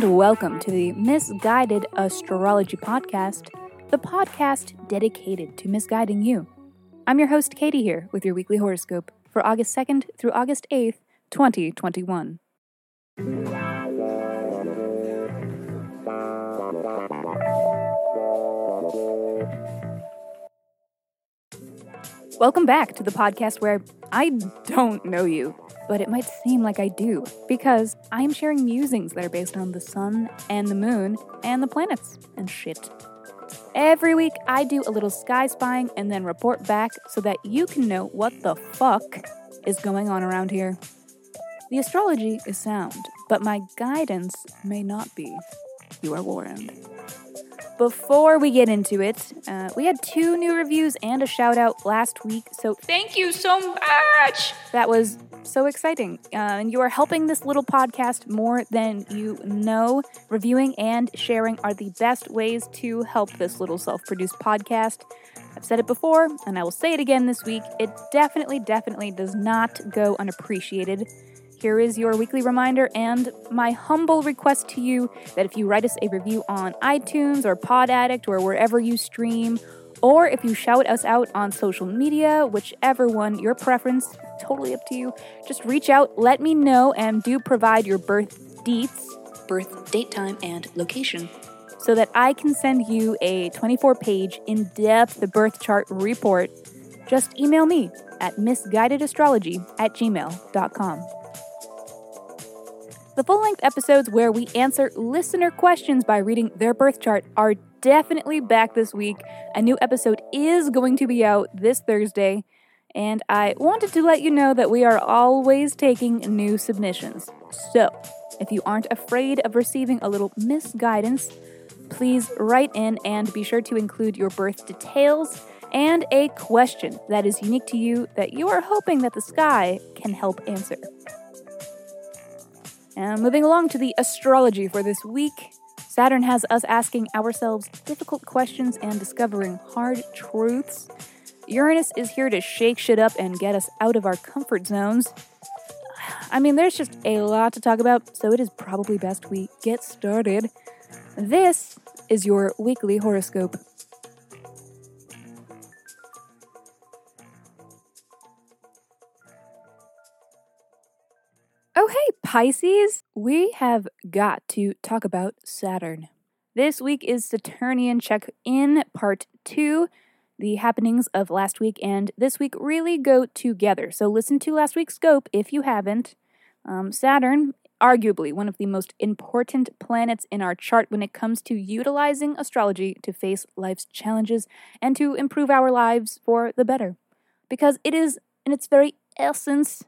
and welcome to the Misguided Astrology Podcast, the podcast dedicated to misguiding you. I'm your host, Katie, here with your weekly horoscope for August 2nd through August 8th, 2021. Welcome back to the podcast where I don't know you, but it might seem like I do, because I am sharing musings that are based on the sun and the moon and the planets and shit. Every week, I do a little sky spying and then report back so that you can know what the fuck is going on around here. The astrology is sound, but my guidance may not be. You are warned. Before we get into it, we had two new reviews and a shout out last week, so thank you so much! That was so exciting. And you are helping this little podcast more than you know. Reviewing and sharing are the best ways to help this little self-produced podcast. I've said it before, and I will say it again this week. It definitely does not go unappreciated. Here is your weekly reminder and my humble request to you that if you write us a review on iTunes or Pod Addict or wherever you stream, or if you shout us out on social media, whichever one, your preference, totally up to you, just reach out, let me know, and do provide your birth deets, birth date, time, and location, so that I can send you a 24-page in-depth birth chart report. Just email me at misguidedastrology@gmail.com. The full-length episodes where we answer listener questions by reading their birth chart are definitely back this week. A new episode is going to be out this Thursday, and I wanted to let you know that we are always taking new submissions. So, if you aren't afraid of receiving a little misguidance, please write in and be sure to include your birth details and a question that is unique to you that you are hoping that the sky can help answer. And moving along to the astrology for this week, Saturn has us asking ourselves difficult questions and discovering hard truths. Uranus is here to shake shit up and get us out of our comfort zones. I mean, there's just a lot to talk about, so it is probably best we get started. This is your weekly horoscope. Pisces, we have got to talk about Saturn. This week is Saturnian Check-In Part 2. The happenings of last week and this week really go together, so listen to last week's scope if you haven't. Saturn, arguably one of the most important planets in our chart when it comes to utilizing astrology to face life's challenges and to improve our lives for the better. Because it is, in its very essence,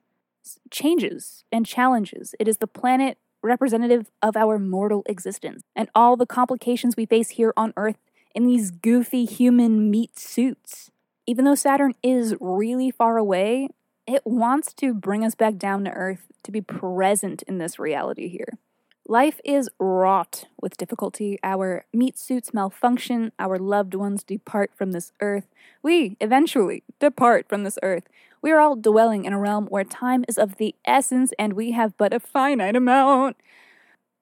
changes and challenges. It is the planet representative of our mortal existence and all the complications we face here on Earth in these goofy human meat suits. Even though Saturn is really far away, it wants to bring us back down to Earth to be present in this reality here. Life is wrought with difficulty. Our meat suits malfunction. Our loved ones depart from this earth. We eventually depart from this earth. We are all dwelling in a realm where time is of the essence and we have but a finite amount.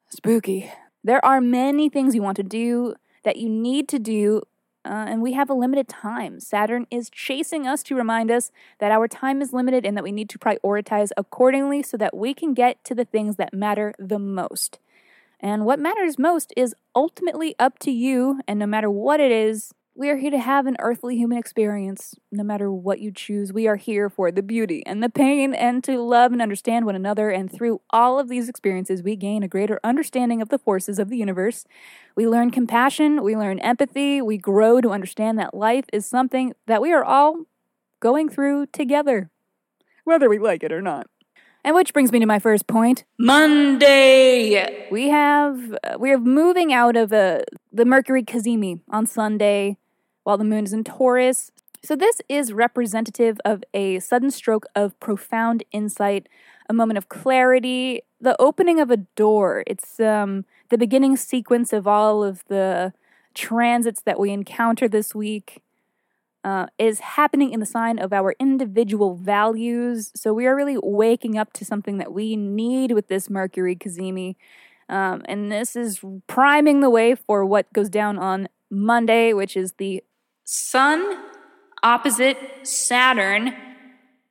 Spooky. There are many things you want to do that you need to do, and we have a limited time. Saturn is chasing us to remind us that our time is limited and that we need to prioritize accordingly so that we can get to the things that matter the most. And what matters most is ultimately up to you, and no matter what it is, we are here to have an earthly human experience. No matter what you choose, we are here for the beauty and the pain and to love and understand one another. And through all of these experiences, we gain a greater understanding of the forces of the universe. We learn compassion. We learn empathy. We grow to understand that life is something that we are all going through together, whether we like it or not. And which brings me to my first point. Monday! We are moving out of the Mercury Cazimi on Sunday, while the moon is in Taurus. So this is representative of a sudden stroke of profound insight, a moment of clarity, the opening of a door. It's the beginning sequence of all of the transits that we encounter this week. Is happening in the sign of our individual values. So we are really waking up to something that we need with this Mercury Cazimi. And this is priming the way for what goes down on Monday, which is the Sun opposite Saturn.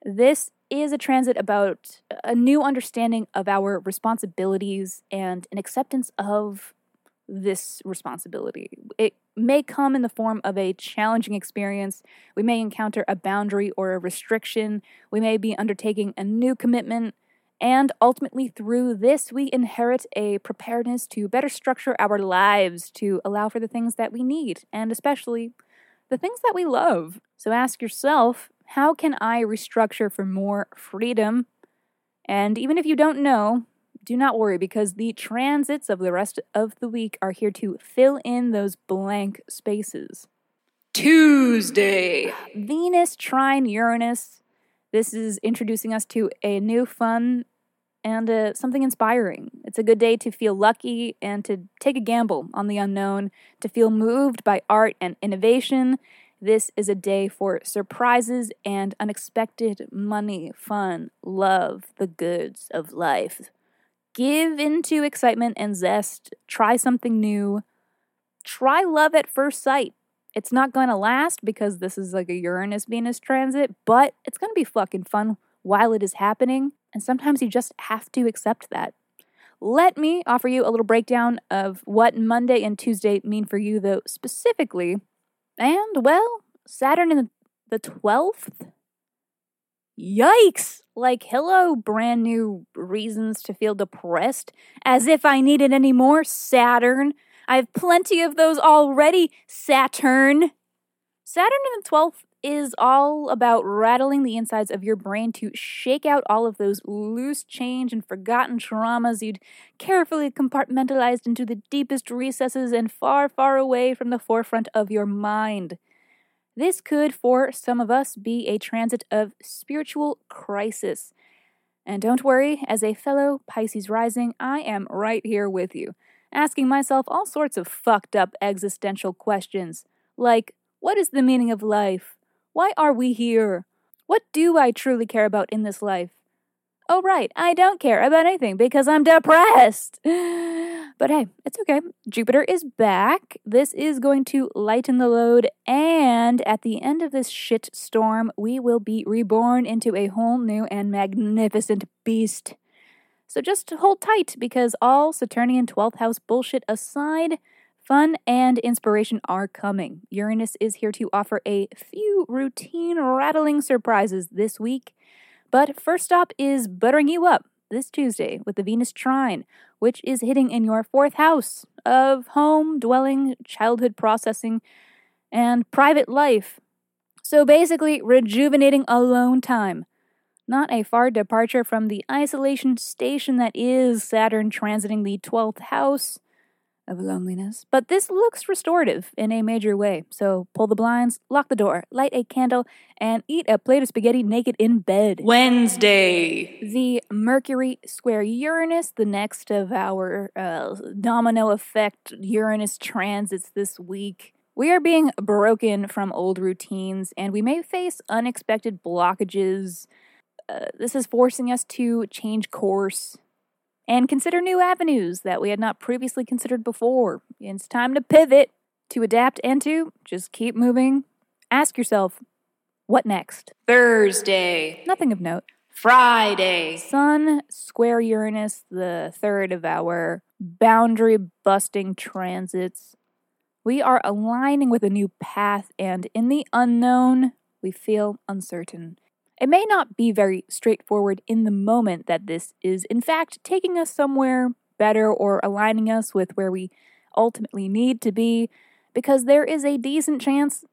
This is a transit about a new understanding of our responsibilities and an acceptance of this responsibility. It may come in the form of a challenging experience. We may encounter a boundary or a restriction. We may be undertaking a new commitment. And ultimately, through this, we inherit a preparedness to better structure our lives, to allow for the things that we need, and especially the things that we love. So ask yourself, how can I restructure for more freedom? And even if you don't know, do not worry, because the transits of the rest of the week are here to fill in those blank spaces. Tuesday. Venus trine Uranus. This is introducing us to a new fun and something inspiring. It's a good day to feel lucky and to take a gamble on the unknown, to feel moved by art and innovation. This is a day for surprises and unexpected money, fun, love, the goods of life. Give into excitement and zest. Try something new. Try love at first sight. It's not going to last because this is like a Uranus-Venus transit, but it's going to be fucking fun while it is happening, and sometimes you just have to accept that. Let me offer you a little breakdown of what Monday and Tuesday mean for you, though, specifically. And, well, Saturn in the 12th? Yikes! Like, hello, brand new reasons to feel depressed. As if I needed any more, Saturn. I have plenty of those already, Saturn. Saturn in the 12th is all about rattling the insides of your brain to shake out all of those loose change and forgotten traumas you'd carefully compartmentalized into the deepest recesses and far, far away from the forefront of your mind. This could, for some of us, be a transit of spiritual crisis. And don't worry, as a fellow Pisces rising, I am right here with you, asking myself all sorts of fucked up existential questions, like, what is the meaning of life? Why are we here? What do I truly care about in this life? Oh right, I don't care about anything because I'm depressed! But hey, it's okay. Jupiter is back. This is going to lighten the load, and at the end of this shit storm, we will be reborn into a whole new and magnificent beast. So just hold tight, because all Saturnian 12th house bullshit aside, fun and inspiration are coming. Uranus is here to offer a few routine rattling surprises this week. But first up is buttering you up this Tuesday with the Venus trine, which is hitting in your 4th house of home, dwelling, childhood processing, and private life. So basically, rejuvenating alone time. Not a far departure from the isolation station that is Saturn transiting the 12th house of loneliness. But this looks restorative in a major way. So pull the blinds, lock the door, light a candle, and eat a plate of spaghetti naked in bed. Wednesday. The Mercury square Uranus, the next of our domino effect Uranus transits this week. We are being broken from old routines, and we may face unexpected blockages. This is forcing us to change course and consider new avenues that we had not previously considered before. It's time to pivot, to adapt, and to just keep moving. Ask yourself, what next? Thursday. Nothing of note. Friday. Sun square Uranus, the third of our boundary-busting transits. We are aligning with a new path, and in the unknown, we feel uncertain. It may not be very straightforward in the moment that this is, in fact, taking us somewhere better or aligning us with where we ultimately need to be, because there is a decent chance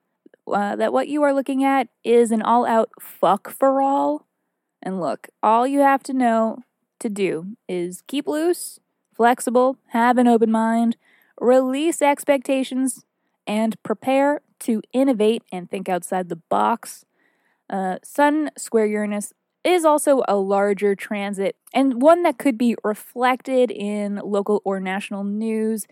that what you are looking at is an all-out fuck for all. And look, all you have to know to do is keep loose, flexible, have an open mind, release expectations, and prepare to innovate and think outside the box. Sun square Uranus is also a larger transit, and one that could be reflected in local or national news,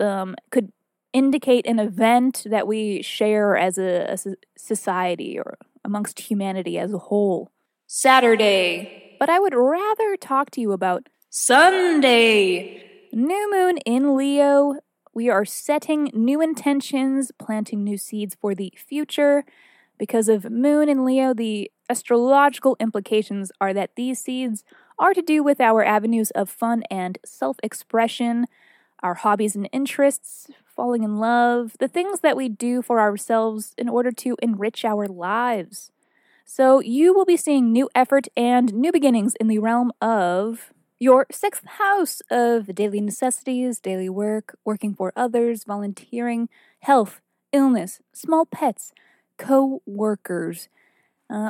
could indicate an event that we share as a society or amongst humanity as a whole. Saturday. But I would rather talk to you about Sunday. New moon in Leo. We are setting new intentions, planting new seeds for the future. Because of moon in Leo, the astrological implications are that these seeds are to do with our avenues of fun and self-expression, our hobbies and interests, falling in love, the things that we do for ourselves in order to enrich our lives. So you will be seeing new effort and new beginnings in the realm of your sixth house of daily necessities, daily work, working for others, volunteering, health, illness, small pets, co-workers.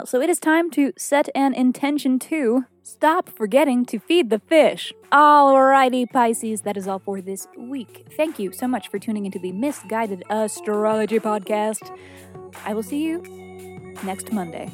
So it is time to set an intention to stop forgetting to feed the fish. Alrighty, Pisces, that is all for this week. Thank you so much for tuning into the Misguided Astrology Podcast. I will see you next Monday.